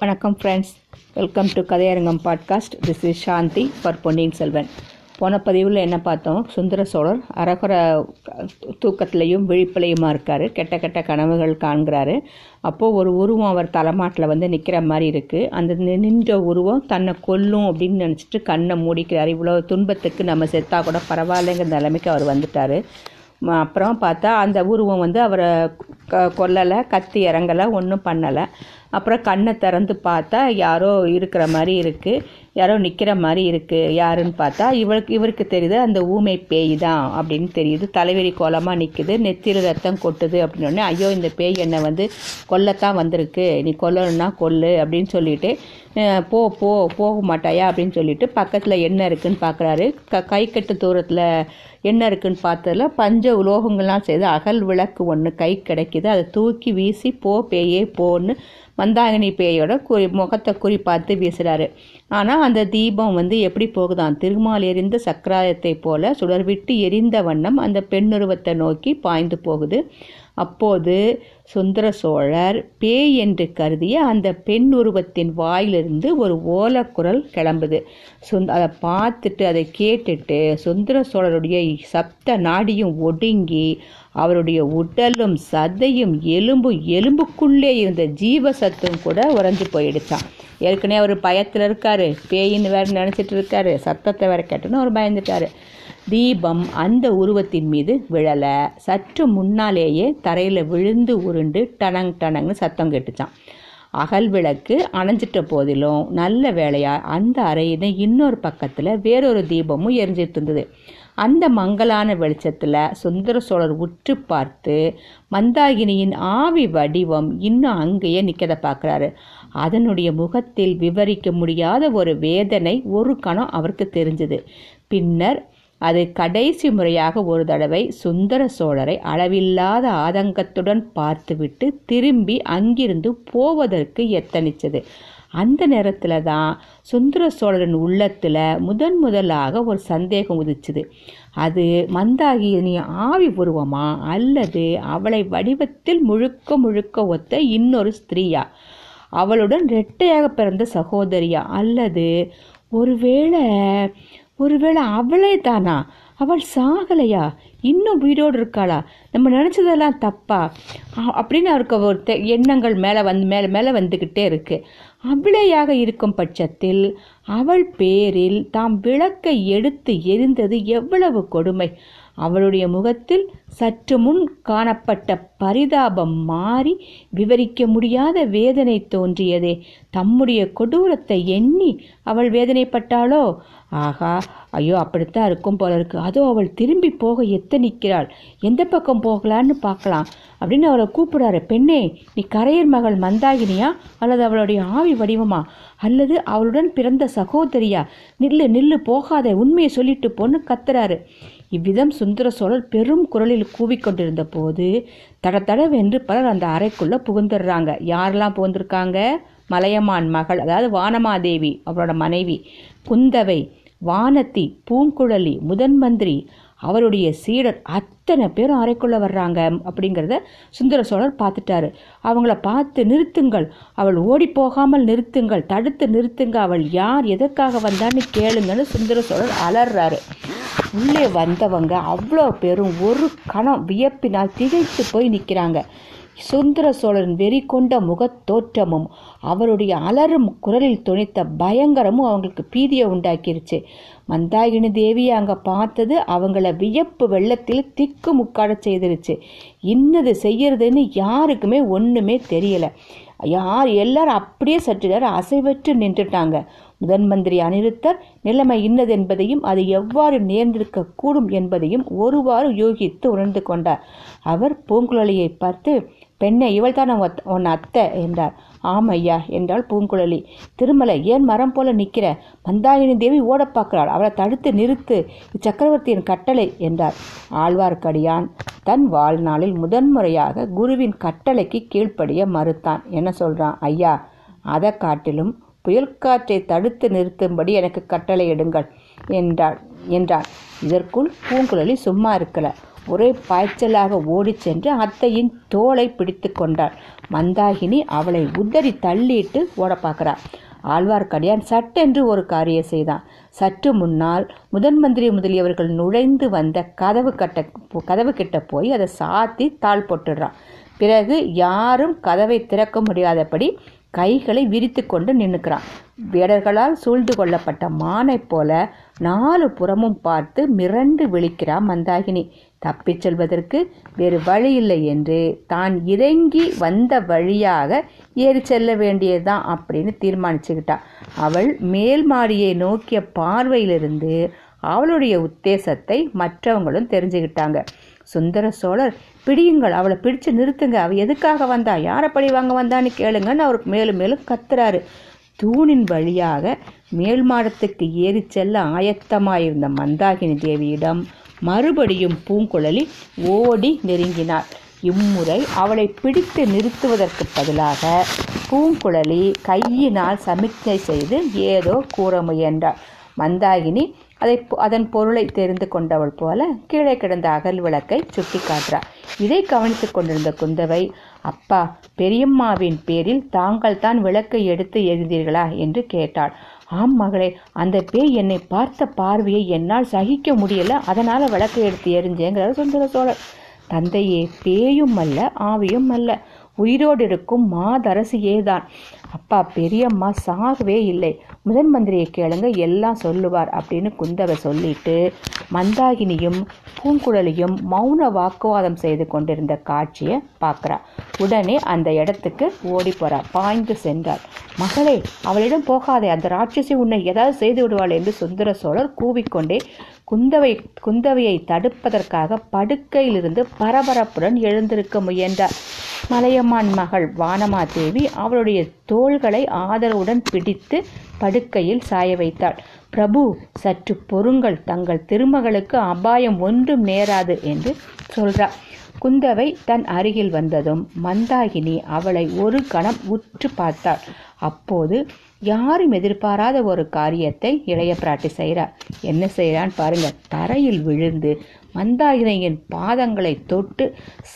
வணக்கம் friends, welcome to Kathaiyarangam podcast. This is Shanthi for Ponniyin Selvan. போன பதிவில் என்ன பார்த்தோம்? சுந்தர சோழர் அரகுறை தூக்கத்துலேயும் விழிப்புலையுமா இருக்கார். கெட்ட கெட்ட கனவுகள் காண்கிறாரு. அப்போது ஒரு உருவம் அவர் தலைமாட்டில் வந்து நிற்கிற மாதிரி இருக்குது. அந்த நின்ற உருவம் தன்னை கொல்லும் அப்படின்னு நினச்சிட்டு கண்ணை மூடிக்கிறார். இவ்வளோ துன்பத்துக்கு நம்ம செத்தா கூட பரவாயில்லைங்கிற நிலைமைக்கு அவர் வந்துட்டார். அப்புறம் பார்த்தா அந்த உருவம் வந்து அவரை கொல்லலை, கத்தி இறங்கலை, ஒன்றும் பண்ணலை. அப்புறம் கண்ணை திறந்து பார்த்தா யாரோ இருக்கிற மாதிரி இருக்குது, யாரோ நிற்கிற மாதிரி இருக்குது. யாருன்னு பார்த்தா இவருக்கு தெரியுது, அந்த ஊமை பேய் தான் அப்படின்னு தெரியுது. தலைவெறி கோலமாக நிற்குது, நெத்தியில் ரத்தம் கொட்டுது அப்படின்னோடனே, ஐயோ இந்த பேய் என்னை வந்து கொல்லத்தான் வந்திருக்கு, நீ கொல்லணும்னா கொல்லு அப்படின்னு சொல்லிட்டு போக மாட்டாயா அப்படின்னு சொல்லிட்டு பக்கத்தில் என்ன இருக்குதுன்னு பார்க்குறாரு. கைக்கட்டு தூரத்தில் என்ன இருக்குதுன்னு பார்த்ததில் பஞ்ச உலோகங்கள்லாம் செய்து அகல் விளக்கு ஒன்று கை கிடைக்கிது. அதை தூக்கி வீசி பேயே போன்னு மந்தாகினி பேயோட முகத்தை குறிப்பார்த்து வீசுகிறாரு. ஆனால் அந்த தீபம் வந்து எப்படி போகுதான், திருமால் எரிந்த சக்கராயத்தை போல சுடர்விட்டு எரிந்த வண்ணம் அந்த பெண்ணுருவத்தை நோக்கி பாய்ந்து போகுது. அப்போது சுந்தர சோழர் பேய் என்று கருதிய அந்த பெண் உருவத்தின் வாயிலிருந்து ஒரு ஓலக்குரல் கிளம்புது. அதை பார்த்துட்டு அதை கேட்டுட்டு சுந்தர சோழருடைய சப்த நாடியும் ஒடுங்கி அவருடைய உடலும் சதையும் எலும்புக்குள்ளே இருந்த ஜீவசத்தும் கூட உறைஞ்சு போயிடுச்சான். ஏற்கனவே அவர் பயத்தில் இருக்கார், பேயின்னு வேறு நினச்சிட்டு இருக்காரு, சத்தத்தை வேறு கேட்டோன்னு அவர் பயந்துட்டார். தீபம் அந்த உருவத்தின் மீது விழலை. சற்று முன்னாலேயே தரையில் விழுந்து உருண்டு டனங் டனங்னு சத்தம் கேட்டுச்சான். அகல் விளக்கு அணைஞ்சிட்ட போதிலும் நல்ல வேளையாக அந்த அறையின இன்னொரு பக்கத்தில் வேறொரு தீபமும் எரிஞ்சிட்டு இருந்தது. அந்த மங்கலான வெளிச்சத்தில் சுந்தர சோழர் உற்று பார்த்து மந்தாகினியின் ஆவி வடிவம் இன்னும் அங்கேயே நிற்கதை பார்க்குறாரு. அதனுடைய முகத்தில் விவரிக்க முடியாத ஒரு வேதனை ஒரு கணம் அவருக்கு தெரிஞ்சது. பின்னர் அது கடைசி முறையாக ஒரு தடவை சுந்தர சோழரை அளவில்லாத ஆதங்கத்துடன் பார்த்துவிட்டு திரும்பி அங்கிருந்து போவதற்கு எத்தனிச்சது. அந்த நேரத்தில் தான் சுந்தர சோழரின் உள்ளத்தில் முதலாக ஒரு சந்தேகம் உதிச்சுது. அது மந்தாகினி ஆவி உருவமா அல்லது அவளை வடிவத்தில் முழுக்க ஒத்த இன்னொரு ஸ்திரீயா, அவளுடன் இரட்டையாக பிறந்த சகோதரியா, அல்லது ஒருவேளை அவளே தானா, அவள் சாகலையா, இன்னும் வீடோடு இருக்காளா, நம்ம நினச்சதெல்லாம் தப்பா அப்படின்னு அவருக்கு ஒரு எண்ணங்கள் மேலே வந்துக்கிட்டே இருக்குது. அவளையாக இருக்கும் பட்சத்தில் அவள் பேரில் தாம் விளக்கை எடுத்து எரிந்தது எவ்வளவு கொடுமை. அவளுடைய முகத்தில் சற்று முன் காணப்பட்ட பரிதாபம் மாறி விவரிக்க முடியாத வேதனை தோன்றியதே. தம்முடைய கொடூரத்தை எண்ணி அவள் வேதனைப்பட்டாளோ? ஆகா, ஐயோ அப்படித்தான் இருக்கும் போல இருக்கு. அதோ அவள் திரும்பி போக எத்தனிக்கிறாள், எந்த பக்கம் போகலான்னு பார்க்கலாம் அப்படின்னு அவளை கூப்பிடுறாரு. பெண்ணே, நீ கரையர் மகள் மந்தாகினியா அல்லது அவளுடைய ஆவி வடிவமா அல்லது அவளுடன் பிறந்த சகோதரியா, நில்லு போகாத, உண்மையை சொல்லிட்டு போன்னு கத்துறாரு. இவ்விதம் சுந்தர சோழர் பெரும் குரலில் கூவிக்கொண்டிருந்த போது தடவென்று பலர் அந்த அறைக்குள்ளே புகுந்துடுறாங்க. யாரெல்லாம் புகுந்திருக்காங்க? மலையமான் மகள், அதாவது வானமாதேவி, அவரோட மனைவி குந்தவை, வானத்தி, பூங்குழலி, முதன் மந்திரி, அவருடைய சீடர், அத்தனை பேரும் அறைக்குள்ளே வர்றாங்க. அப்படிங்கிறத சுந்தர சோழர் பார்த்துட்டாரு. அவங்கள பார்த்து, நிறுத்துங்கள், அவள் ஓடி போகாமல் நிறுத்துங்கள், தடுத்து நிறுத்துங்க, அவள் யார், எதற்காக வந்தான்னு கேளுங்கன்னு சுந்தர சோழர் அலறாரு. உள்ளே வந்தவங்க அவ்வளோ பேரும் ஒரு கணம் வியப்பினால் திகைத்து போய் நிற்கிறாங்க. சுந்தர சோழரின் வெறி கொண்ட முகத்தோற்றமும் அவருடைய அலறும் குரலில் துணித்த பயங்கரமும் அவங்களுக்கு பீதியை உண்டாக்கிருச்சு. மந்தாகினி தேவியை அங்கே பார்த்தது அவங்கள வியப்பு வெள்ளத்தில் திக்கு முக்காட செய்திருச்சு. இன்னது செய்யறதுன்னு யாருக்குமே ஒன்றுமே தெரியலை. எல்லாரும் அப்படியே சற்று நேரம் அசைவற்று நின்றுட்டாங்க. முதன் மந்திரி அநிருத்தர் நிலைமை இன்னது என்பதையும் அது எவ்வாறு நேர்ந்திருக்க கூடும் என்பதையும் ஒருவாறு யோகித்து உணர்ந்து கொண்டார். அவர் பூங்குழலியை பார்த்து, பெண்ணை இவள் தான் உன் அத்தை என்றார். ஆமையா என்றாள் பூங்குழலி. திருமலை, ஏன் மரம் போல நிற்கிற? மந்தாகினி தேவி ஓட பார்க்கிறாள், அவளை தடுத்து நிறுத்து, இச்சக்கரவர்த்தியின் கட்டளை என்றார். ஆழ்வார்க்கடியான் தன் வாழ்நாளில் முதன்முறையாக குருவின் கட்டளைக்கு கீழ்ப்படிய மறுத்தான். என்ன சொல்கிறான்? ஐயா, அதை காட்டிலும் புயல் காற்றை தடுத்து நிறுத்தும்படி எனக்கு கட்டளையிடுங்கள் என்றான். இதற்குள் பூங்குழலி சும்மா இருக்கலை. ஒரே பாய்ச்சலாக ஓடி சென்று அத்தையின் தோளை பிடித்து கொண்டாள். மந்தாகினி அவளை உதறி தள்ளிட்டு ஓட பார்க்கிறாள். ஆழ்வார்க்கடியான் சட்டென்று ஒரு காரியம் செய்தான். சற்று முன்னால் முதன் மந்திரி முதலியவர்கள் நுழைந்து வந்த கதவு கிட்ட போய் அதை சாத்தி தாழ் போட்டுடுறான். பிறகு யாரும் கதவை திறக்க முடியாதபடி கைகளை விரித்து கொண்டு நின்றுக்கிறான். வேடர்களால் சூழ்ந்து கொள்ளப்பட்ட மானை போல நாலு புறமும் பார்த்து மிரண்டு விழிக்கிறான் மந்தாகினி. தப்பிச் செல்வதற்கு வேறு வழி இல்லை என்று தான் இறங்கி வந்த வழியாக ஏறி செல்ல வேண்டியதுதான் அப்படின்னு தீர்மானிச்சுக்கிட்டா. அவள் மேல் மாடியை நோக்கிய பார்வையிலிருந்து அவளுடைய உத்தேசத்தை மற்றவங்களும் தெரிஞ்சுக்கிட்டாங்க. சுந்தர சோழர், பிடியுங்கள், அவளை பிடிச்சு நிறுத்துங்க, அவள் எதுக்காக வந்தா, யாரை பழி வாங்க வந்தான்னு கேளுங்கன்னு அவருக்கு மேலும் மேலும் கத்துறாரு. தூணின் வழியாக மேல் மாடத்துக்கு ஏறி செல்ல ஆயத்தமாயிருந்த மந்தாகினி தேவியிடம் மறுபடியும் பூங்குழலி ஓடி நெருங்கினாள். இம்முறை அவளை பிடித்து நிறுத்துவதற்கு பதிலாக பூங்குழலி கையினால் சமிக்ஞை செய்து ஏதோ கூற முயன்றாள். மந்தாகினி அதன் பொருளை தெரிந்து கொண்டவள் போல கீழே கிடந்த அகல் விளக்கை சுட்டி காட்டுறாள். இதை கவனித்து கொண்டிருந்த குந்தவை, அப்பா, பெரியம்மாவின் பேரில் தாங்கள் தான் விளக்கை எடுத்து எழுந்தீர்களா என்று கேட்டாள். ஆம் மகளே, அந்த பேய் என்னை பார்த்த பார்வையை என்னால் சகிக்க முடியலை, அதனால் விளக்கை எடுத்து எரிஞ்சேங்கிறார் சுந்தர சோழர். தந்தையே, பேயும் அல்ல ஆவியும் அல்ல, உயிரோடு இருக்கும் மாதரசியேதான். அப்பா, பெரியம்மா சாகவே இல்லை, முதன் மந்திரியை கேளுங்க, எல்லாம் சொல்லுவார் அப்படின்னு குந்தவை சொல்லிட்டு மந்தாகினியும் பூங்குழலியும் மௌன வாக்குவாதம் செய்து கொண்டிருந்த காட்சியை பார்க்குறா. உடனே அந்த இடத்துக்கு ஓடி போறா, பாய்ந்து சென்றாள். மகளே, அவளிடம் போகாதே, அந்த ராட்சசி உன்னை ஏதாவது செய்து விடுவாள் என்று சுந்தர சோழர் கூவிக்கொண்டே குந்தவையை தடுப்பதற்காக படுக்கையிலிருந்து பரபரப்புடன் எழுந்திருக்க முயன்றார். மலையம்மான் மகள் வானமாதேவி அவளுடைய தோள்களை ஆதரவுடன் பிடித்து படுக்கையில் சாய வைத்தாள். பிரபு, சற்று பொறுங்கள், தங்கள் திருமகளுக்கு அபாயம் ஒன்றும் நேராது என்று சொல்றார். குந்தவை தன் அருகில் வந்ததும் மந்தாகினி அவளை ஒரு கணம் உற்று பார்த்தாள். அப்போது யாரும் எதிர்பாராத ஒரு காரியத்தை இளைய பிராட்டி செய்கிறார். என்ன செய்கிறான்னு பாருங்க. தரையில் விழுந்து மந்தாகினியின் பாதங்களை தொட்டு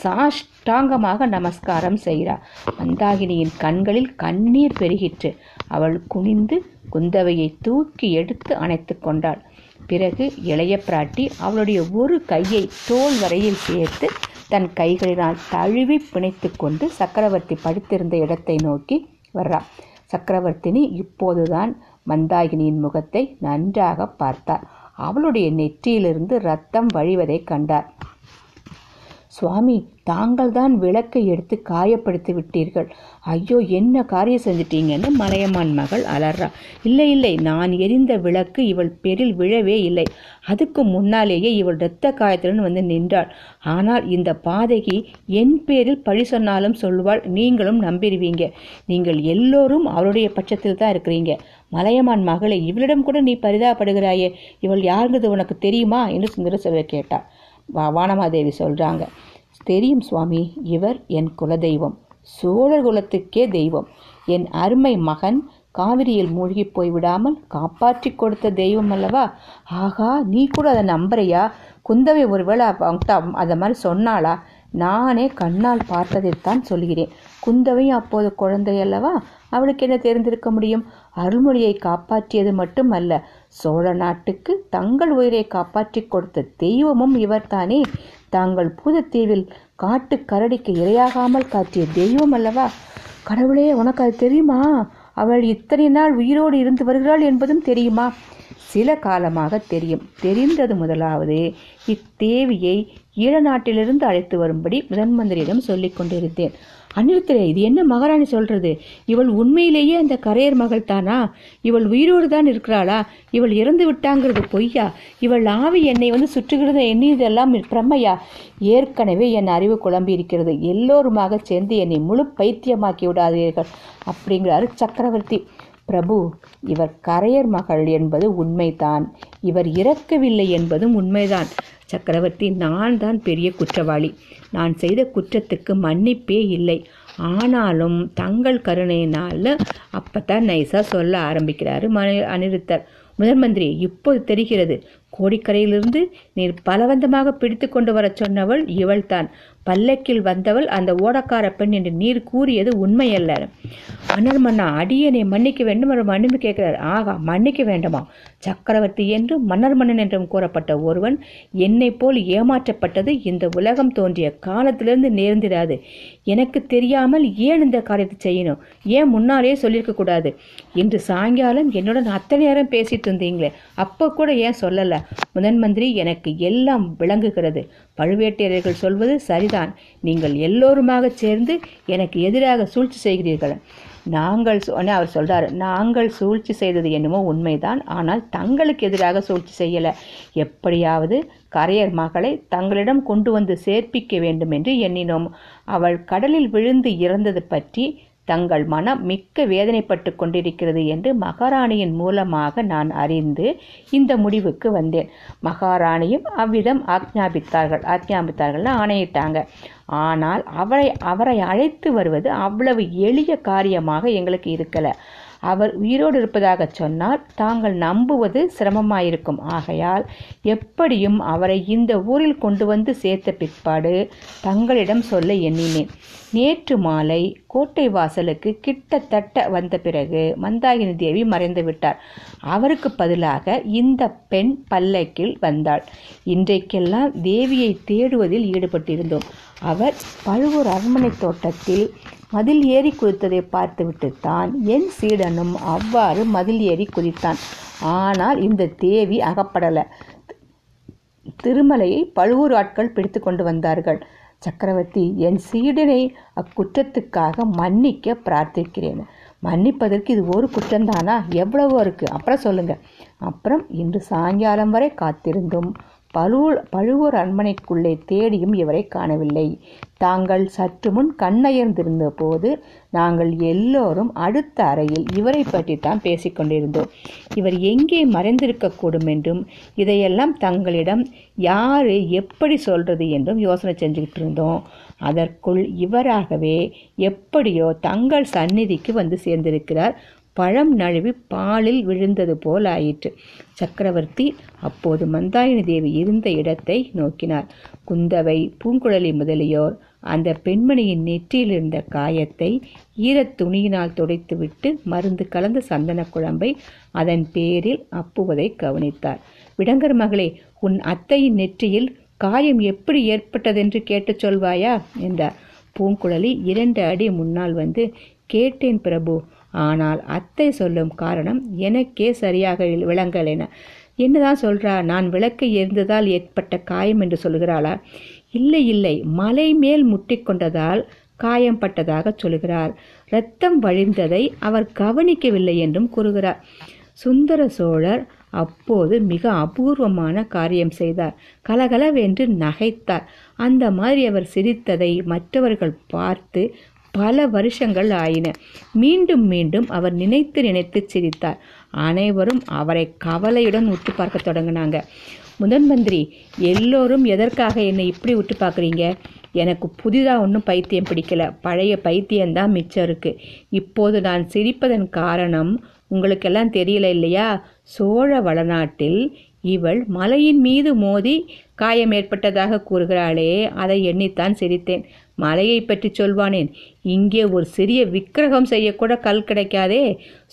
சாஷ்டாங்கமாக நமஸ்காரம் செய்கிறார். மந்தாகினியின் கண்களில் கண்ணீர் பெருகிற்று. அவள் குனிந்து குந்தவையை தூக்கி எடுத்து அணைத்து கொண்டாள். பிறகு இளைய பிராட்டி அவளுடைய ஒரு கையை தோள் வரையில் சேர்த்து தன் கைகளினால் தழுவி பிணைத்து கொண்டு சக்கரவர்த்தி படுத்திருந்த இடத்தை நோக்கி வர்றார். சக்கரவர்த்தினி இப்போதுதான் மந்தாகினியின் முகத்தை நன்றாக பார்த்தார். அவளுடைய நெற்றியிலிருந்து இரத்தம் வழிவதை கண்டார். சுவாமி, தாங்கள் தான் விளக்கை எடுத்து காயப்படுத்தி விட்டீர்கள், ஐயோ என்ன காரியம் செஞ்சிட்டீங்கன்னு மலையமான் மகள் அலறா. இல்லை இல்லை, நான் எரிந்த விளக்கு இவள் பேரில் விழவே இல்லை, அதுக்கு முன்னாலேயே இவள் இரத்த காயத்துடன் வந்து நின்றாள். ஆனால் இந்த பாதகி என் பேரில் பழி சொன்னாலும் சொல்வாள், நீங்களும் நம்பிடுவீங்க. நீங்கள் எல்லோரும் அவளுடைய பட்சத்தில் தான் இருக்கிறீங்க. மலையமான் மகளை, இவளிடம் கூட நீ பரிதாபப்படுகிறாயே, இவள் யாருங்கிறது உனக்கு தெரியுமா என்று சுந்தர சோழர் கேட்டார். வானமாதேவி சொல்கிறாங்க, தெரியும் சுவாமி, இவர் என் குலதெய்வம், சோழர் குலத்துக்கே தெய்வம், என் அருமை மகன் காவிரியில் மூழ்கி போய்விடாமல் காப்பாற்றி கொடுத்த தெய்வம் அல்லவா. ஆகா, நீ கூட அதை நம்புறையா? குந்தவை ஒருவேளை அதை மாதிரி சொன்னாளா? நானே கண்ணால் பார்த்ததைத்தான் சொல்கிறேன். குந்தவை அப்போது குழந்தை அல்லவா, அவளுக்கு என்ன தெரிந்திருக்க முடியும்? அருள்மொழியை காப்பாற்றியது மட்டுமல்ல, சோழ நாட்டுக்கு தங்கள் உயிரை காப்பாற்றி கொடுத்த தெய்வமும் இவர்தானே. தாங்கள் பூதத்தீவில் காட்டு கரடிக்கு இரையாகாமல் காட்டிய தெய்வம் அல்லவா. கடவுளே, உனக்கு அது தெரியுமா? அவள் இத்தனை நாள் உயிரோடு இருந்து வருகிறாள் என்பதும் தெரியுமா? சில காலமாக தெரியும். தெரிந்தது முதலாவது இத்தேவியை ஈழ நாட்டிலிருந்து அழைத்து வரும்படி முதன் மந்திரியிடம் சொல்லிக் கொண்டிருந்தேன். அநிருத்தரே, இது என்ன மகாராணி சொல்றது? இவள் உண்மையிலேயே அந்த கரையர் மகள் தானா? இவள் உயிரோடு தான் இருக்கிறாளா? இவள் இறந்து விட்டாங்கிறது பொய்யா? இவள் ஆவி என்னை வந்து சுற்றுகிறது எண்ணியதெல்லாம் பிரம்மையா? ஏற்கனவே என் அறிவு குழம்பி இருக்கிறது, எல்லோருமாக சேர்ந்து என்னை முழு பைத்தியமாக்கி விடாதீர்கள் அப்படிங்கிறாரு சக்கரவர்த்தி. பிரபு, இவர் கரையர் மகள் என்பது உண்மைதான், இவர் இறக்கவில்லை என்பதும் உண்மைதான். சக்கரவர்த்தி, நான் தான் பெரிய குற்றவாளி, நான் செய்த குற்றத்துக்கு மன்னிப்பே இல்லை. ஆனாலும் தங்கள் கருணையினால் அப்போ தான் நைஸாக சொல்ல ஆரம்பிக்கிறாரு அநிருத்தர். முதன் மந்திரி, இப்போது தெரிகிறது. கோடிக்கரையிலிருந்து நீர் பலவந்தமாக பிடித்து கொண்டு வர சொன்னவள் இவள்தான். பல்லக்கில் வந்தவள் அந்த ஓடக்கார பெண் என்று நீர் கூறியது உண்மையல்ல. மன்னர் மன்னா, அடியனை மன்னிக்க வேண்டும் என்று மன்னிப்பு கேட்கிறார். ஆகா, மன்னிக்க வேண்டுமா? சக்கரவர்த்தி என்றும் மன்னர் மன்னன் என்றும் கூறப்பட்ட ஒருவன் என்னை போல் ஏமாற்றப்பட்டது இந்த உலகம் தோன்றிய காலத்திலிருந்து நேர்ந்திடாது. எனக்கு தெரியாமல் ஏன் இந்த காரியத்தை செய்யணும்? ஏன் முன்னாலே சொல்லியிருக்க கூடாது? இன்று சாயங்காலம் என்னுடன் அத்தனை நேரம் பேசிட்டு இருந்தீங்களே, அப்போ கூட ஏன் சொல்லலை? முதன் மந்திரி, எனக்கு எல்லாம் விளங்குகிறது. பழுவேட்டரையர்கள் சொல்வது சரிதான். நீங்கள் எல்லோருமாக சேர்ந்து எனக்கு எதிராக சூழ்ச்சி செய்கிறீர்கள். அவர் சொல்றாரு, நாங்கள் சூழ்ச்சி செய்தது என்னமோ உண்மைதான், ஆனால் தங்களுக்கு எதிராக சூழ்ச்சி செய்யல. எப்படியாவது கரையர் மகளை தங்களிடம் கொண்டு வந்து சேர்ப்பிக்க வேண்டும் என்று எண்ணினோம். அவள் கடலில் விழுந்து இறந்தது பற்றி தங்கள் மனம் மிக்க வேதனைப்பட்டு கொண்டிருக்கிறது என்று மகாராணியின் மூலமாக நான் அறிந்து இந்த முடிவுக்கு வந்தேன். மகாராணியும் அவ்விதம் ஆக்ஞாபித்தார்கள்னு ஆணையிட்டாங்க. ஆனால் அவரை அழைத்து வருவது அவ்வளவு எளிய காரியமாக எங்களுக்கு இருக்கலை. அவர் உயிரோடு இருப்பதாக சொன்னால் தாங்கள் நம்புவது சிரமமாயிருக்கும். ஆகையால் எப்படியும் அவரை இந்த ஊரில் கொண்டு வந்து சேர்த்த பிற்பாடு தங்களிடம் சொல்ல எண்ணினேன். நேற்று மாலை கோட்டை வாசலுக்கு கிட்டத்தட்ட வந்த பிறகு மந்தாகினி தேவி மறைந்து விட்டார். அவருக்கு பதிலாக இந்த பெண் பல்லக்கில் வந்தாள். இன்றைக்கெல்லாம் தேவியை தேடுவதில் ஈடுபட்டிருந்தோம். அவர் பழுவூர் அரண்மனை தோட்டத்தில் மதில் ஏறி குதித்ததை பார்த்துவிட்டுத்தான் என் சீடனும் அவ்வாறு மதில் ஏறி குதித்தான். ஆனால் இந்த தேவி அகப்படலை. திருமலையை பழுவூர் ஆட்கள் பிடித்து கொண்டு வந்தார்கள். சக்கரவர்த்தி, என் சீடனை அக்குற்றத்துக்காக மன்னிக்க பிரார்த்திக்கிறேன். மன்னிப்பதற்கு இது ஒரு குற்றம்தானா? எவ்வளவோ இருக்குது, அப்புறம் சொல்லுங்கள். அப்புறம் இன்று சாயங்காலம் வரை காத்திருந்தும் பழுவூர் அரண்மனைக்குள்ளே தேடியும் இவரை காணவில்லை. தாங்கள் சற்று முன் கண்ணயர்ந்திருந்த போது நாங்கள் எல்லோரும் அடுத்த அறையில் இவரை பற்றித்தான் பேசிக்கொண்டிருந்தோம். இவர் எங்கே மறைந்திருக்கக்கூடும் என்றும் இதையெல்லாம் தங்களிடம் யார் எப்படி சொல்கிறது என்றும் யோசனை செஞ்சுக்கிட்டு இருந்தோம். அதற்குள் இவராகவே எப்படியோ தங்கள் சந்நிதிக்கு வந்து சேர்ந்திருக்கிறார். பழம் நழுவி பாலில் விழுந்தது போல் ஆயிற்று. சக்கரவர்த்தி அப்போது மந்தாகினி தேவி இருந்த இடத்தை நோக்கினார். குந்தவை, பூங்குழலி முதலியோர் அந்த பெண்மணியின் நெற்றியில் இருந்த காயத்தை ஈரத் துணியினால் துடைத்துவிட்டு மருந்து கலந்த சந்தன குழம்பை அதன் பேரில் அப்புவதை கவனித்தார். விடங்கர் மகளே, உன் அத்தையின் நெற்றியில் காயம் எப்படி ஏற்பட்டதென்று கேட்டு சொல்வாயா என்றார். பூங்குழலி 2 அடி முன்னால் வந்து, கேட்டேன் பிரபு, ஆனால் அத்தை சொல்லும் காரணம் எனக்கே சரியாக விளங்கலைன. என்னதான் சொல்றா? நான் விளக்கு எரிந்ததால் ஏற்பட்ட காயம் என்று சொல்கிறாளா? இல்லை இல்லை, மலை மேல் முட்டிக்கொண்டதால் காயம்பட்டதாக சொல்கிறார். இரத்தம் வழிந்ததை அவர் கவனிக்கவில்லை என்றும் கூறுகிறார். சுந்தர சோழர் அப்போது மிக அபூர்வமான காரியம் செய்தார். கலகலவென்று நகைத்தார். அந்த மாதிரி அவர் சிரித்ததை மற்றவர்கள் பார்த்து பல வருஷங்கள் ஆயின. மீண்டும் மீண்டும் அவர் நினைத்து சிரித்தார். அனைவரும் அவரை கவலையுடன் உற்று பார்க்க தொடங்கினாங்க. முதன் மந்திரி, எல்லோரும் எதற்காக என்னை இப்படி உற்று பார்க்குறீங்க? எனக்கு புதிதாக ஒன்றும் பைத்தியம் பிடிக்கல, பழைய பைத்தியம்தான் மிச்சம் இருக்குது. இப்போது நான் சிரிப்பதன் காரணம் உங்களுக்கெல்லாம் தெரியல இல்லையா? சோழ வளநாட்டில் இவள் மலையின் மீது மோதி காயம் ஏற்பட்டதாக கூறுகிறாளே, அதை எண்ணித்தான் சிரித்தேன். மலையை பற்றி சொல்வானேன்? இங்கே ஒரு சிறிய விக்கிரகம் செய்யக்கூட கல் கிடைக்காதே.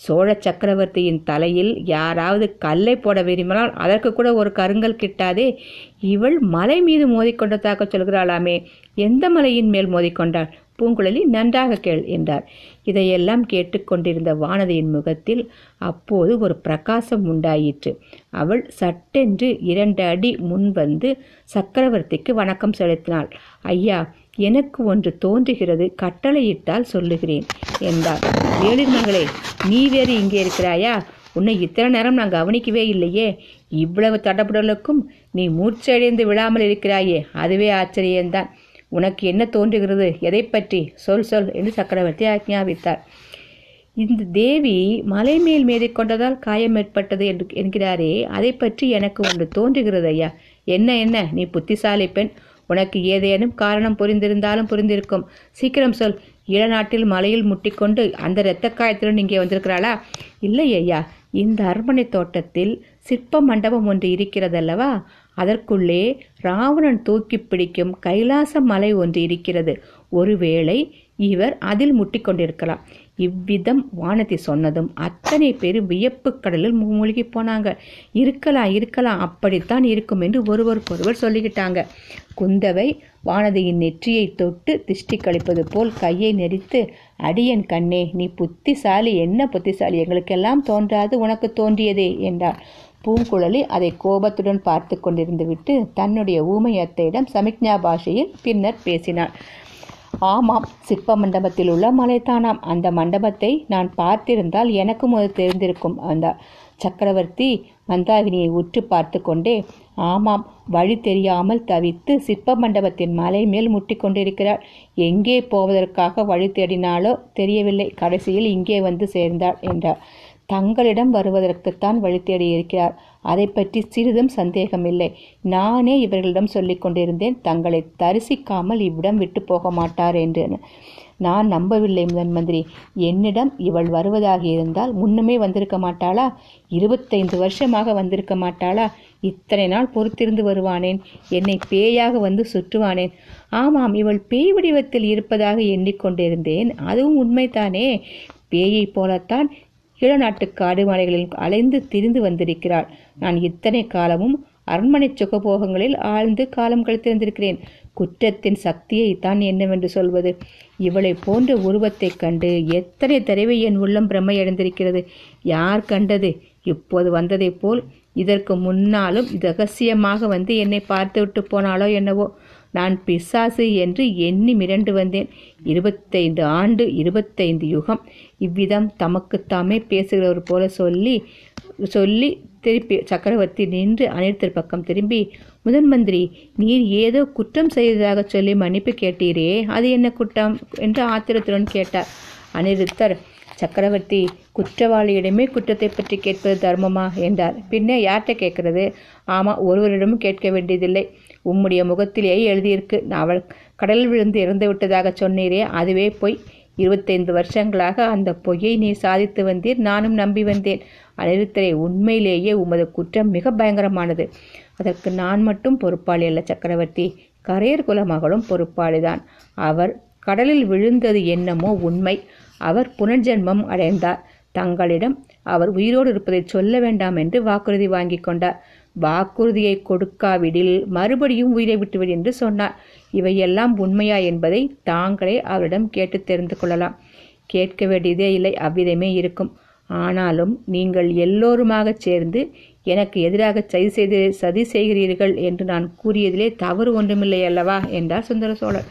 சோழ சக்கரவர்த்தியின் தலையில் யாராவது கல்லை போட விரும்பினால் அதற்கு கூட ஒரு கருங்கல் கிட்டாதே. இவள் மலை மீது மோதிக்கொண்டதாக சொல்கிறாளாமே, எந்த மலையின் மேல் மோதிக்கொண்டாள்? பூங்குழலி, நன்றாக கேள் என்றார். இதையெல்லாம் கேட்டுக்கொண்டிருந்த வானதியின் முகத்தில் அப்போது ஒரு பிரகாசம் உண்டாயிற்று. அவள் சட்டென்று 2 அடி முன் வந்து சக்கரவர்த்திக்கு வணக்கம் செலுத்தினாள். ஐயா, எனக்கு ஒன்று தோன்றுகிறது, கட்டளையிட்டால் சொல்லுகிறேன் என்றார். ஏழின் மகளே, நீ வேறு இங்கே இருக்கிறாயா? உன்னை இத்தனை நேரம் நான் கவனிக்கவே இல்லையே. இவ்வளவு தடபுடலுக்கும் நீ மூர்ச்சையடைந்து விழாமல் இருக்கிறாயே, அதுவே ஆச்சரியம்தான். உனக்கு என்ன தோன்றுகிறது? எதை பற்றி? சொல் சொல் என்று சக்கரவர்த்தி ஆக்ஞாபித்தார். இந்த தேவி மலை மேல் மேற்கொண்டதால் காயம் ஏற்பட்டது என்று என்கிறாரே, அதை பற்றி எனக்கு ஒன்று தோன்றுகிறது ஐயா. என்ன என்ன? நீ புத்திசாலி பெண், உனக்கு ஏதேனும் காரணம் புரிந்திருந்தாலும் புரிந்திருக்கும். சீக்கிரம் சொல். ஈழநாட்டில் மலையில் முட்டிக்கொண்டு அந்த இரத்த காயத்துடன் இங்கே வந்திருக்கிறாளா? இல்லை ஐயா, இந்த அரண்மனை தோட்டத்தில் சிற்ப மண்டபம் ஒன்று இருக்கிறதல்லவா, அதற்குள்ளே ராவணன் தூக்கி பிடிக்கும் கைலாச மலை ஒன்று இருக்கிறது. ஒருவேளை இவர் அதில் முட்டிக்கொண்டிருக்கலாம். இவ்விதம் வானதி சொன்னதும் அத்தனை பேரும் வியப்பு கடலில் மூழ்கி போனாங்க. இருக்கலாம், அப்படித்தான் இருக்கும் என்று ஒருவருக்கொருவர் சொல்லிக்கிட்டாங்க. குந்தவை வானதியின் நெற்றியை தொட்டு திஷ்டி கழிப்பது போல் கையை நெறித்து, அடியன் கண்ணே, நீ புத்திசாலி, என்ன புத்திசாலி, எங்களுக்கெல்லாம் தோன்றாது உனக்கு தோன்றியதே என்றார். பூங்குழலி அதை கோபத்துடன் பார்த்து கொண்டிருந்து விட்டு தன்னுடைய ஊமை அத்தையிடம் சமிக்ஞா பாஷையில் பின்னர் பேசினாள். ஆமாம், சிற்ப மண்டபத்தில் உள்ள மலைத்தானாம். அந்த மண்டபத்தை நான் பார்த்திருந்தால் எனக்கும் அது தெரிந்திருக்கும் என்றார். சக்கரவர்த்தி மந்தாகினியை உற்று பார்த்து கொண்டே, ஆமாம், வழி தெரியாமல் தவித்து சிற்ப மண்டபத்தின் மலை மேல் முட்டி கொண்டிருக்கிறாள். எங்கே போவதற்காக வழி தேடினாலோ தெரியவில்லை, கடைசியில் இங்கே வந்து சேர்ந்தாள் என்றார். தங்களிடம் வருவதற்குத்தான் வழி தேடி இருக்கிறார், அதை பற்றி சிறிதும் சந்தேகமில்லை. நானே இவர்களிடம் சொல்லி கொண்டிருந்தேன், தங்களை தரிசிக்காமல் இவ்விடம் விட்டு போக மாட்டார் என்று. நான் நம்பவில்லை முதன் மந்திரி, என்னிடம் இவள் வருவதாக இருந்தால் முன்னுமே வந்திருக்க மாட்டாளா? 25 வருஷமாக வந்திருக்க மாட்டாளா? இத்தனை நாள் பொறுத்திருந்து வருவானேன்? என்னை பேயாக வந்து சுற்றுவானேன்? ஆமாம், இவள் பேய் வடிவத்தில் இருப்பதாக எண்ணிக்கொண்டிருந்தேன், அதுவும் உண்மைதானே. பேயை போலத்தான் ஈழநாட்டு காடு மலைகளில் அலைந்து திரிந்து வந்திருக்கிறாள். நான் இத்தனை காலமும் அரண்மனை சுகபோகங்களில் ஆழ்ந்து காலம் கழித்திருந்திருக்கிறேன். குற்றத்தின் சக்தியை தான் என்னவென்று சொல்வது? இவளை போன்ற உருவத்தை கண்டு எத்தனை தடவை என் உள்ளம் பிரமை அடைந்திருக்கிறது. யார் கண்டது? இப்போது வந்ததை போல் இதற்கு முன்னாலும் ரகசியமாக வந்து என்னை பார்த்து விட்டு போனாலோ என்னவோ. நான் பிசாசு என்று எண்ணி மிரண்டு வந்தேன். 25 ஆண்டு, 25 யுகம். இவ்விதம் தமக்குத்தாமே பேசுகிறவர் போல சொல்லி சொல்லி திருப்பி சக்கரவர்த்தி நின்று அநிருத்தர் பக்கம் திரும்பி, முதன் மந்திரி, நீர் ஏதோ குற்றம் செய்ததாக சொல்லி மன்னிப்பு கேட்டீரே, அது என்ன குற்றம் என்று ஆத்திரத்துடன் கேட்டார். அநிருத்தர், சக்கரவர்த்தி, குற்றவாளியிடமே குற்றத்தை பற்றி கேட்பது தர்மமா என்றார். பின்னே யார்கிட்ட கேட்கறது? ஆமாம், ஒருவரிடமும் கேட்க வேண்டியதில்லை. உம்முடைய முகத்திலேயே எழுதியிருக்கு, அவள் கடல் விழுந்து இறந்து விட்டதாக சொன்னீரே, அதுவே பொய். 25 வருஷங்களாக அந்த பொய்யை நீ சாதித்து வந்தீர், நானும் நம்பி வந்தேன். அநிருத்தரை, உண்மையிலேயே உமது குற்றம் மிக பயங்கரமானது. அதற்கு நான் மட்டும் பொறுப்பாளி அல்ல சக்கரவர்த்தி, கரையர் குல மகளும் பொறுப்பாளிதான். அவர் கடலில் விழுந்தது என்னமோ உண்மை, அவர் புனர்ஜென்மம் அடைந்தார். தங்களிடம் அவர் உயிரோடு இருப்பதை சொல்ல வேண்டாம் என்று வாக்குறுதி வாங்கி கொண்டார். வாக்குறுதியை கொடுக்காவிடில் மறுபடியும் உயிரை விட்டுவிடு என்று சொன்னார். இவையெல்லாம் உண்மையா என்பதை தாங்களே அவரிடம் கேட்டு தெரிந்து கொள்ளலாம். கேட்க வேண்டியதே இல்லை, அவ்விதமே இருக்கும். ஆனாலும் நீங்கள் எல்லோருமாக சேர்ந்து எனக்கு எதிராக சதி செய்கிறீர்கள் என்று நான் கூறியதிலே தவறு ஒன்றுமில்லை அல்லவா என்றார் சுந்தர சோழர்.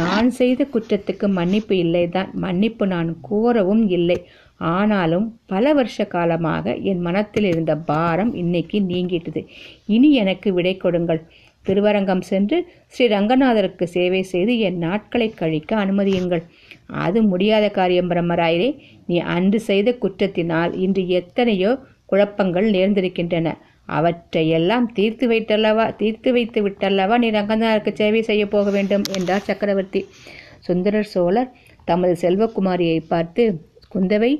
நான் செய்த குற்றத்துக்கு மன்னிப்பு இல்லைதான், மன்னிப்பு நான் கோரவும் இல்லை. ஆனாலும் பல வருஷ காலமாக என் மனத்தில் இருந்த பாரம் இன்னைக்கு நீங்கிட்டது. இனி எனக்கு விடை கொடுங்கள். திருவரங்கம் சென்று ஸ்ரீ ரங்கநாதருக்கு சேவை செய்து என் நாட்களை கழிக்க அனுமதியுங்கள். அது முடியாத காரியம் பிரம்மராயரே. நீ அன்று செய்த குற்றத்தினால் இன்று எத்தனையோ குழப்பங்கள் நேர்ந்திருக்கின்றன. அவற்றையெல்லாம் தீர்த்து வைத்து விட்டல்லவா நீ ரங்கநாதருக்கு சேவை செய்ய போக வேண்டும் என்றார் சக்கரவர்த்தி. சுந்தர சோழர் தமது செல்வகுமாரியை பார்த்து, குந்தவை,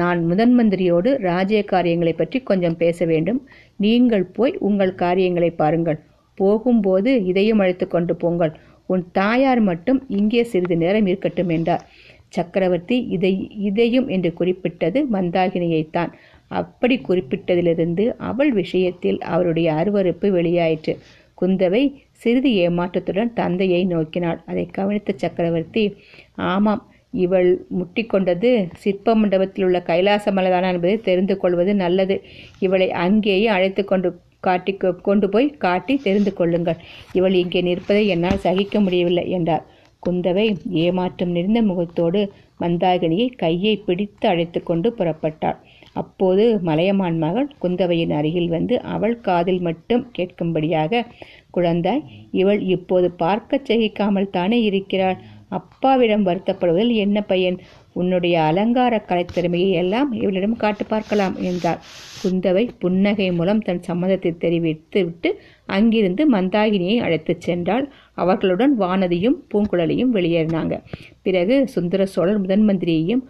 நான் முதன் மந்திரியோடு ராஜ்ய காரியங்களை பற்றி கொஞ்சம் பேச வேண்டும். நீங்கள் போய் உங்கள் காரியங்களை பாருங்கள். போகும்போது இதையும் அழைத்து கொண்டு போங்கள். உன் தாயார் மட்டும் இங்கே சிறிது நேரம் இருக்கட்டும் என்றார். சக்கரவர்த்தி இதையும் என்று குறிப்பிட்டது மந்தாகினியைத்தான். அப்படி குறிப்பிட்டதிலிருந்து அவள் விஷயத்தில் அவருடைய அருவருப்பு வெளியாயிற்று. குந்தவை சிறிது ஏமாற்றத்துடன் தந்தையை நோக்கினாள். அதை கவனித்த சக்கரவர்த்தி, ஆமாம், இவள் முட்டிக்கொண்டது சிற்ப மண்டபத்தில் உள்ள கைலாச மலைதானா என்பதை தெரிந்து கொள்வது நல்லது. இவளை அங்கேயே அழைத்து கொண்டு போய் காட்டி தெரிந்து கொள்ளுங்கள். இவள் இங்கே நிற்பதை என்னால் சகிக்க முடியவில்லை என்றார். குந்தவை ஏமாற்றம் நிறைந்த முகத்தோடு மந்தாகினியை கையை பிடித்து அழைத்து கொண்டு புறப்பட்டாள். அப்போது மலையமான் மகள் குந்தவையின் அருகில் வந்து அவள் காதில் மட்டும் கேட்கும்படியாக, குழந்தாய், இவள் இப்போது பார்க்க சகிக்காமல் தானே இருக்கிறாள், அப்பாவிடம் வருத்தப்படுவதில் என்ன பயன்? உன்னுடைய அலங்கார கலைத்திறமையை எல்லாம் இவளிடம் காட்டு பார்க்கலாம் என்றார். குந்தவை புன்னகை மூலம் தன் சம்மதத்தை தெரிவித்து விட்டு அங்கிருந்து மந்தாகினியை அழைத்துச் சென்றால் அவர்களுடன் வானதியும் பூங்குழலியும் வெளியேறினாங்க. பிறகு சுந்தர சோழர் முதன் மந்திரியையும்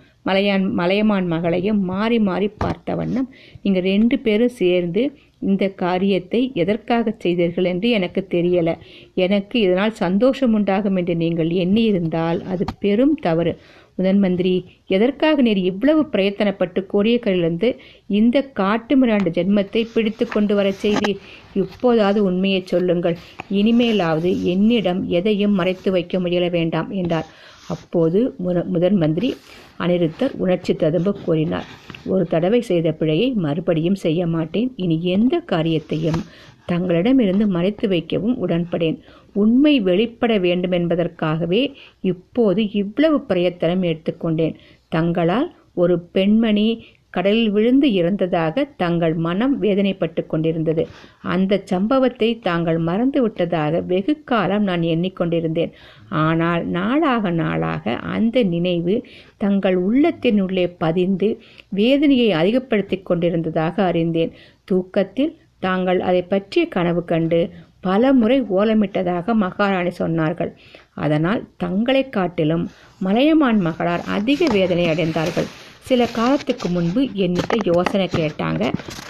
மலையமான் மகளையும் மாறி மாறி பார்த்த வண்ணம், நீங்கள் 2 பேரும் சேர்ந்து இந்த காரியத்தை எதற்காக செய்தீர்கள் என்று எனக்கு தெரியலை. எனக்கு இதனால் சந்தோஷம் உண்டாகும் என்று நீங்கள் எண்ணியிருந்தால் அது பெரும் தவறு. முதன் மந்திரி, எதற்காக நீர் இவ்வளவு பிரயத்தனப்பட்டு கோரியக்கரிலிருந்து இந்த காட்டுமிராண்ட ஜென்மத்தை பிடித்து கொண்டு வர செய்தீர்? இப்போதாவது உண்மையை சொல்லுங்கள். இனிமேலாவது என்னிடம் எதையும் மறைத்து வைக்க முயல வேண்டாம் என்றார். அப்போது முதன் மந்திரி அநிருத்தர் உணர்ச்சி ததும்ப கூறினார், ஒரு தடவை செய்த பிழையை மறுபடியும் செய்ய மாட்டேன். இனி எந்த காரியத்தையும் தங்களிடமிருந்து மறைத்து வைக்கவும் உடன்படேன். உண்மை வெளிப்பட வேண்டும் என்பதற்காகவே இப்போது இவ்வளவு பிரயத்தனம் எடுத்துக்கொண்டேன். தங்களால் ஒரு பெண்மணி கடலில் விழுந்து இறந்ததாக தங்கள் மனம் வேதனைப்பட்டு கொண்டிருந்தது. அந்த சம்பவத்தை தாங்கள் மறந்து விட்டதாக வெகு காலம் நான் எண்ணிக்கொண்டிருந்தேன். ஆனால் நாளாக நாளாக அந்த நினைவு தங்கள் உள்ளத்தின் உள்ளே பதிந்து வேதனையை அதிகப்படுத்தி கொண்டிருந்ததாக அறிந்தேன். தூக்கத்தில் தாங்கள் அதை பற்றிய கனவு கண்டு பல முறை ஓலமிட்டதாக மகாராணி சொன்னார்கள். அதனால் தங்களை காட்டிலும் மலையமான் மகளார் அதிக வேதனை அடைந்தார்கள். சில காலத்துக்கு முன்பு என்னிட்ட யோசனை கேட்டாங்க.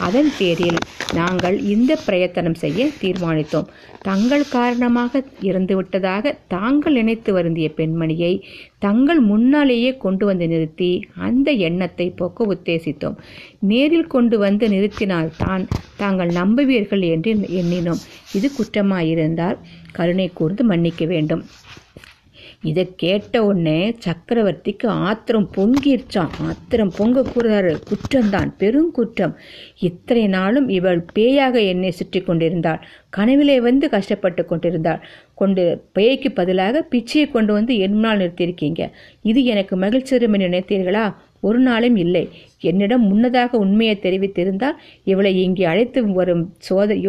அதன் பேரில் நாங்கள் இந்த பிரயத்தனம் செய்ய தீர்மானித்தோம். தங்கள் காரணமாக இறந்துவிட்டதாக தாங்கள் நினைத்து வருந்திய பெண்மணியை தங்கள் முன்னாலேயே கொண்டு வந்து நிறுத்தி அந்த எண்ணத்தை போக்க உத்தேசித்தோம். நேரில் கொண்டு வந்து நிறுத்தினால்தான் தாங்கள் நம்புவீர்கள் என்று எண்ணினோம். இது குற்றமாயிருந்தால் கருணை கூர்ந்து மன்னிக்க வேண்டும். இதை கேட்ட உடனே சக்கரவர்த்திக்கு ஆத்திரம் பொங்கிருச்சான். ஆத்திரம் பொங்க கூறுறாரு, குற்றம்தான், பெருங்குற்றம். இத்தனை நாளும் இவள் பேயாக என்னை சுற்றி கொண்டிருந்தாள். கனவிலே வந்து கஷ்டப்பட்டு கொண்டு பேய்க்கு பதிலாக பிச்சையை கொண்டு வந்து என்னால் நிறுத்தியிருக்கீங்க. இது எனக்கு மகிழ்ச்சி தரும் என்று நினைத்தீர்களா? ஒரு நாளும் இல்லை. என்னிடம் முன்னதாக உண்மையை தெரிவித்திருந்தால் இவளை இங்கே அழைத்து வரும்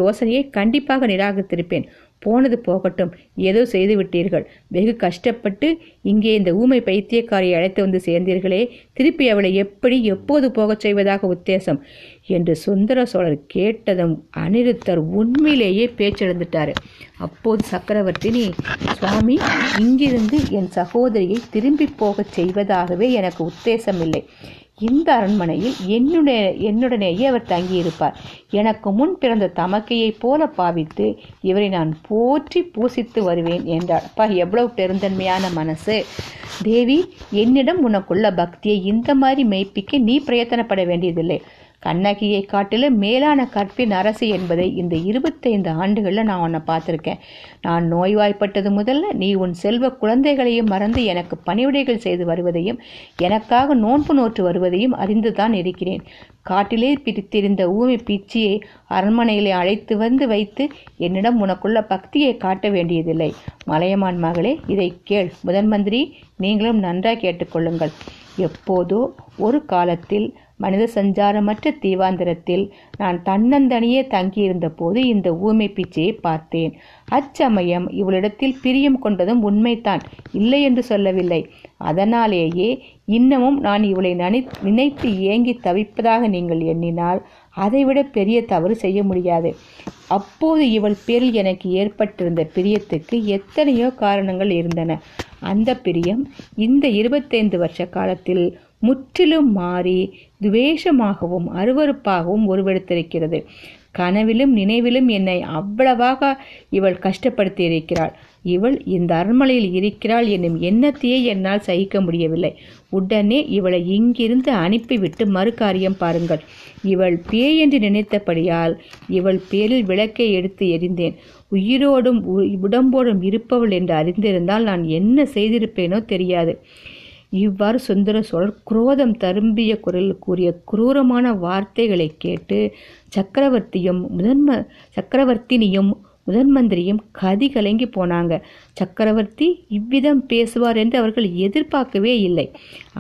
யோசனையை கண்டிப்பாக நிராகரித்திருப்பேன். போனது போகட்டும், ஏதோ செய்து விட்டீர்கள். வெகு கஷ்டப்பட்டு இங்கே இந்த ஊமை பைத்தியக்காரியை அழைத்து வந்து சேர்ந்தீர்களே, திருப்பி அவளை எப்போது போகச் செய்வதாக உத்தேசம் என்று சுந்தர சோழர் கேட்டதும் அநிருத்தர் உண்மையிலேயே பேச்செழுந்துட்டார். அப்போது சக்கரவர்த்தினி, சுவாமி, இங்கிருந்து என் சகோதரியை திரும்பி போகச் செய்வதாகவே எனக்கு உத்தேசம் இல்லை. இந்த அரண்மனையில் என்னுடனேயே அவர் தங்கியிருப்பார். எனக்கு முன் பிறந்த தமக்கையைப் போல பாவித்து இவரை நான் போற்றி பூசித்து வருவேன் என்றார். அப்பா, எவ்வளவு பெருந்தன்மையான மனசு! தேவி, என்னிடம் உனக்குள்ள பக்தியை இந்த மாதிரி மெய்ப்பிக்க நீ பிரயத்தனப்பட வேண்டியதில்லை. கண்ணகியை காட்டிலும் மேலான கற்பின் அரசு என்பதை இந்த 25 ஆண்டுகளில் நான் உன்னை பார்த்துருக்கேன். நான் நோய்வாய்ப்பட்டது முதல்ல நீ உன் செல்வ குழந்தைகளையும் மறந்து எனக்கு பணிவிடைகள் செய்து வருவதையும் எனக்காக நோன்பு நோற்று வருவதையும் அறிந்துதான் இருக்கிறேன். காட்டிலே பிரித்திருந்த ஊமை பிச்சியை அரண்மனையிலே அழைத்து வந்து வைத்து என்னிடம் உனக்குள்ள பக்தியை காட்ட வேண்டியதில்லை. மலையமான் மகளே, இதை கேள். முதன் மந்திரி, நீங்களும் நன்றாக கேட்டுக்கொள்ளுங்கள். எப்போதோ ஒரு காலத்தில் மனித சஞ்சாரமற்ற தீவாந்திரத்தில் நான் தன்னந்தனியே தங்கியிருந்த போது இந்த ஊமை பிச்சையை பார்த்தேன். அச்சமயம் இவளிடத்தில் பிரியம் கொண்டதும் உண்மைதான், இல்லை என்று சொல்லவில்லை. அதனாலேயே இன்னமும் நான் இவளை நினைத்து ஏங்கி தவிப்பதாக நீங்கள் எண்ணினால் அதைவிட பெரிய தவறு செய்ய முடியாது. அப்போது இவள் பேரில் எனக்கு ஏற்பட்டிருந்த பிரியத்துக்கு எத்தனையோ காரணங்கள் இருந்தன. அந்த பிரியம் இந்த 25 வருஷ காலத்தில் முற்றிலும் மாறி துவேஷமாகவும் அருவருப்பாகவும் உருவெடுத்திருக்கிறது. கனவிலும் நினைவிலும் என்னை அவ்வளவாக இவள் கஷ்டப்படுத்தி இருக்கிறாள். இவள் இந்த அரண்மனையில் இருக்கிறாள் என்னும் எண்ணத்தையே என்னால் சகிக்க முடியவில்லை. உடனே இவளை இங்கிருந்து அனுப்பிவிட்டு மறு காரியம் பாருங்கள். இவள் பேய் என்று நினைத்தபடியால் இவள் பேரில் விளக்கை எடுத்து எரிந்தேன். உயிரோடும் உடம்போடும் இருப்பவள் என்று அறிந்திருந்தால் நான் என்ன செய்திருப்பேனோ தெரியாது. இவ்வாறு சுந்தர சோழர் குரோதம் தரும்பிய குரலில் கூறிய குரூரமான வார்த்தைகளை கேட்டு சக்கரவர்த்தினியும் முதன் மந்திரியும் கதி கலங்கி போனாங்க. சக்கரவர்த்தி இவ்விதம் பேசுவார் என்று அவர்கள் எதிர்பார்க்கவே இல்லை.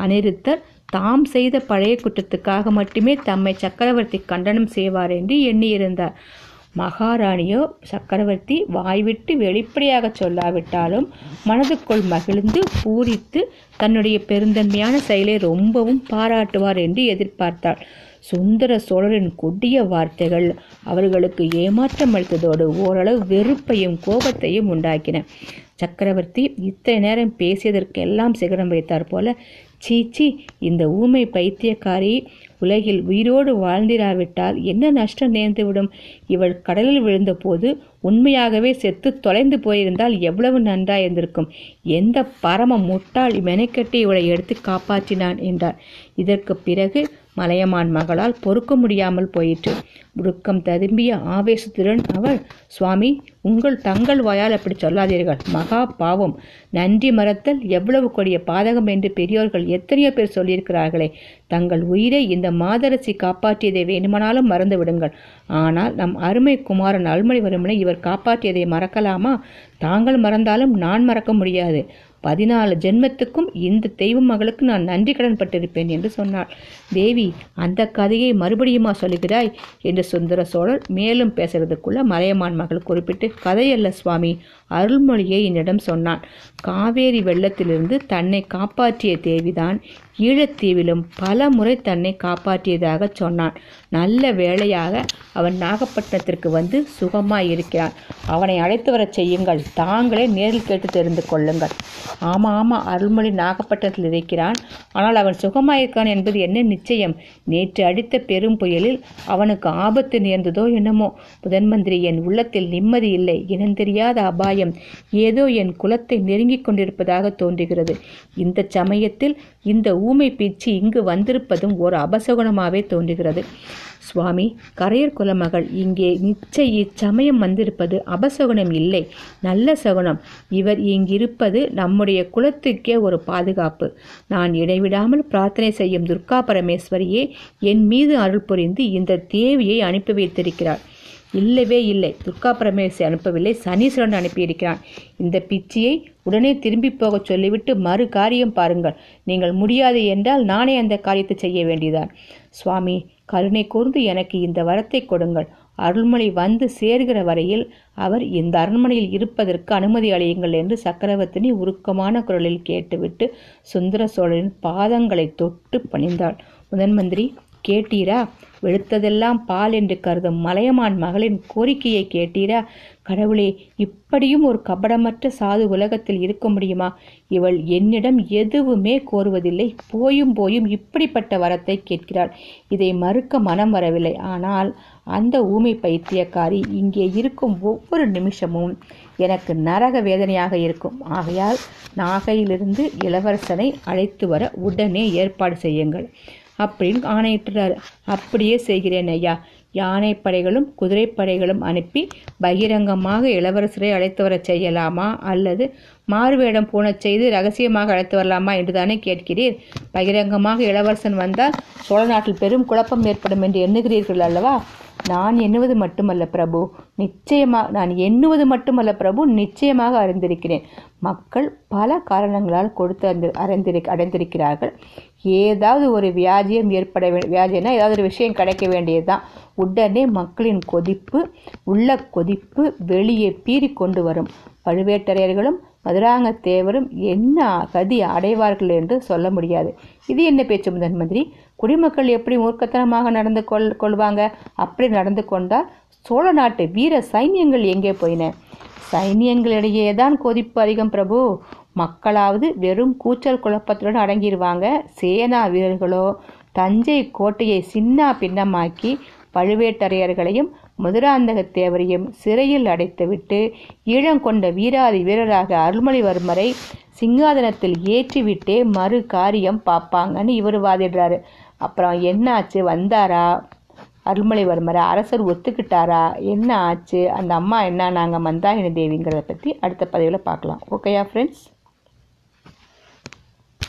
அநிருத்தர் தாம் செய்த பழைய குற்றத்துக்காக மட்டுமே தம்மை சக்கரவர்த்தி கண்டனம் செய்வார் என்று எண்ணியிருந்தார். மகாராணியோ சக்கரவர்த்தி வாய்விட்டு வெளிப்படையாக சொல்லாவிட்டாலும் மனதுக்குள் மகிழ்ந்து பூரித்து தன்னுடைய பெருந்தன்மையான செயலை ரொம்பவும் பாராட்டுவார் என்று எதிர்பார்த்தாள். சுந்தர சோழரின் கொடிய வார்த்தைகள் அவர்களுக்கு ஏமாற்றம் அளித்ததோடு ஓரளவு வெறுப்பையும் கோபத்தையும் உண்டாக்கின. சக்கரவர்த்தி இத்தனை நேரம் பேசியதற்கெல்லாம் சிகரம் வைத்தார் போல, சீச்சி, இந்த ஊமை பைத்தியக்காரி உலகில் உயிரோடு வாழ்ந்திராவிட்டால் என்ன நஷ்டம் நேர்ந்துவிடும்? இவள் கடலில் விழுந்த போது உண்மையாகவே செத்து தொலைந்து போயிருந்தால் எவ்வளவு நன்றாயிருந்திருக்கும். எந்த பரம முட்டாள் மெனைக்கட்டி இவளை எடுத்து காப்பாற்றினான் என்றார். இதற்கு பிறகு மலையமான் மகளால் பொறுக்க முடியாமல் போயிற்று. முடுக்கம் ததும்பிய ஆவேசத்துடன் அவள், சுவாமி, தங்கள் வாயால் அப்படி சொல்லாதீர்கள், மகா பாவம். நன்றி மறத்தல் எவ்வளவு கொடிய பாதகம் என்று பெரியோர்கள் எத்தனையோ பேர் சொல்லியிருக்கிறார்களே. தங்கள் உயிரை இந்த மாதரசி காப்பாற்றியதை வேண்டுமானாலும் மறந்து விடுங்கள், ஆனால் நம் அருமை குமாரன் அருள்மொழிவர்மனை இவர் காப்பாற்றியதை மறக்கலாமா? தாங்கள் மறந்தாலும் நான் மறக்க முடியாது. 14 ஜென்மத்துக்கும் இந்த தெய்வ மகளுக்கு நான் நன்றி கடன் பட்டிருப்பேன் என்று சொன்னாள். தேவி, அந்த கதையை மறுபடியுமா சொல்லுகிறாய் என்று சுந்தர சோழர் மேலும் பேசுறதுக்குள்ள மலையமான் மகள் குறிப்பிட்டு, கதையல்ல சுவாமி, அருள்மொழியை என்னிடம் சொன்னான். காவேரி வெள்ளத்திலிருந்து தன்னை காப்பாற்றிய தேவிதான் ஈழத்தீவிலும் பல முறை தன்னை காப்பாற்றியதாக சொன்னான். நல்ல வேளையாக அவன் நாகப்பட்டினத்திற்கு வந்து சுகமாய் இருக்கிறான். அவனை அழைத்து வர செய்யுங்கள். தாங்களே நேரில் கேட்டு தெரிந்து கொள்ளுங்கள். ஆமாம், அருள்மொழி நாகப்பட்டினத்தில் இருக்கிறான். ஆனால் அவன் சுகமாயிருக்கான் என்பது என்ன நிச்சயம்? நேற்று அடித்த பெரும் புயலில் அவனுக்கு ஆபத்து நேர்ந்ததோ என்னமோ. முதன் மந்திரி, என் உள்ளத்தில் நிம்மதி இல்லை. இனந்தெரியாத அபாயம் ஏதோ என் குலத்தை நெருங்கி கொண்டிருப்பதாக தோன்றுகிறது. இந்த சமயத்தில் இந்த ஊமை பிச்சு இங்கு வந்திருப்பதும் ஒரு அபசகுணமாகவே தோன்றுகிறது. சுவாமி, கரையர் குலமகள் இங்கே நிச்சய இச்சமயம் வந்திருப்பது அபசகுணம் இல்லை, நல்ல சகுனம். இவர் இங்கிருப்பது நம்முடைய குலத்துக்கே ஒரு பாதுகாப்பு. நான் இடைவிடாமல் பிரார்த்தனை செய்யும் துர்கா பரமேஸ்வரியே என் மீது அருள் புரிந்து இந்த தேவியை அனுப்பி வைத்திருக்கிறார். இல்லவே இல்லை, துர்கா பரமேஸ்வரி அனுப்பவில்லை, சனீஸ்வரன் அனுப்பியிருக்கிறான். இந்த பிச்சியை உடனே திரும்பி போகச் சொல்லிவிட்டு மறு காரியம் பாருங்கள். நீங்கள் முடியாது என்றால் நானே அந்த காரியத்தை செய்ய வேண்டியதான். சுவாமி, கருணை கூர்ந்து எனக்கு இந்த வரத்தை கொடுங்கள். அருள்மொழி வந்து சேர்கிற வரையில் அவர் இந்த அரண்மனையில் இருப்பதற்கு அனுமதி அளியுங்கள் என்று சக்கரவர்த்தினி உருக்கமான குரலில் கேட்டுவிட்டு சுந்தர சோழரின் பாதங்களை தொட்டு பணிந்தாள். முதன் மந்திரி, கேட்டீரா? வெளுத்ததெல்லாம் பால் என்று கருதும் மலையமான் மகளின் கோரிக்கையை கேட்டீரா? கடவுளே, இப்படியும் ஒரு கபடமற்ற சாது உலகத்தில் இருக்க முடியுமா? இவள் என்னிடம் எதுவுமே கோருவதில்லை, போயும் இப்படிப்பட்ட வரத்தை கேட்கிறாள். இதை மறுக்க மனம் வரவில்லை. ஆனால் அந்த ஊமை பைத்தியக்காரி இங்கே இருக்கும் ஒவ்வொரு நிமிஷமும் எனக்கு நரக வேதனையாக இருக்கும். ஆகையால் நாகையிலிருந்து இளவரசனை அழைத்து வர உடனே ஏற்பாடு செய்யுங்கள் அப்படின்னு ஆணையிட்டுறாரு. அப்படியே செய்கிறேன் ஐயா. யானை படைகளும் குதிரைப்படைகளும் அனுப்பி பகிரங்கமாக இளவரசரை அழைத்து வர செய்யலாமா, அல்லது மாறுவேடம் பூணச் செய்து ரகசியமாக அழைத்து வரலாமா என்றுதானே கேட்கிறீர். பகிரங்கமாக இளவரசன் வந்தால் சோழ நாட்டில் பெரும் குழப்பம் ஏற்படும் என்று எண்ணுகிறீர்கள் அல்லவா? நான் எண்ணுவது மட்டுமல்ல பிரபு, நிச்சயமாக அறிந்திருக்கிறேன். மக்கள் பல காரணங்களால் அடைந்திருக்கிறார்கள். ஏதாவது ஒரு வியாஜியம் வியாஜியம்னா ஏதாவது ஒரு விஷயம் கிடைக்க வேண்டியதுதான். உடனே மக்களின் கொதிப்பு, உள்ள கொதிப்பு வெளியே பீறி கொண்டு வரும். பழுவேட்டரையர்களும் முதுராந்தகதேவரும் என்ன கதி அடைவார்கள் என்று சொல்ல முடியாது. இது என்ன பேச்சு முதன் மந்திரி? குடிமக்கள் எப்படி மூர்க்கத்தனமாக நடந்து கொள்வாங்க? அப்படி நடந்து கொண்டால் சோழ நாட்டு வீர சைன்யங்கள் எங்கே போயின? சைன்யங்களிடையே தான் கொதிப்பு அதிகம் பிரபு. மக்களாவது வெறும் கூச்சல் குழப்பத்துடன் அடங்கிடுவாங்க. சேனா வீரர்களோ தஞ்சை கோட்டையை சின்ன பின்னமாக்கி பழுவேட்டரையர்களையும் முதுராந்தகத்தேவரையும் சிறையில் அடைத்துவிட்டு ஈழங்கொண்ட வீராதி வீரராக அருள்மொழிவர்மரை சிங்காதனத்தில் ஏற்றிவிட்டே மறு காரியம் பார்ப்பாங்கன்னு இவர் வாதிடுறாரு. அப்புறம் என்ன ஆச்சு? வந்தாரா அருள்மொழிவர்மரை? அரசர் ஒத்துக்கிட்டாரா? என்ன ஆச்சு? அந்த அம்மா என்ன நாங்கள் மந்தாகினி தேவிங்கிறத பற்றி அடுத்த பதிவில் பார்க்கலாம். ஓகேயா ஃப்ரெண்ட்ஸ்?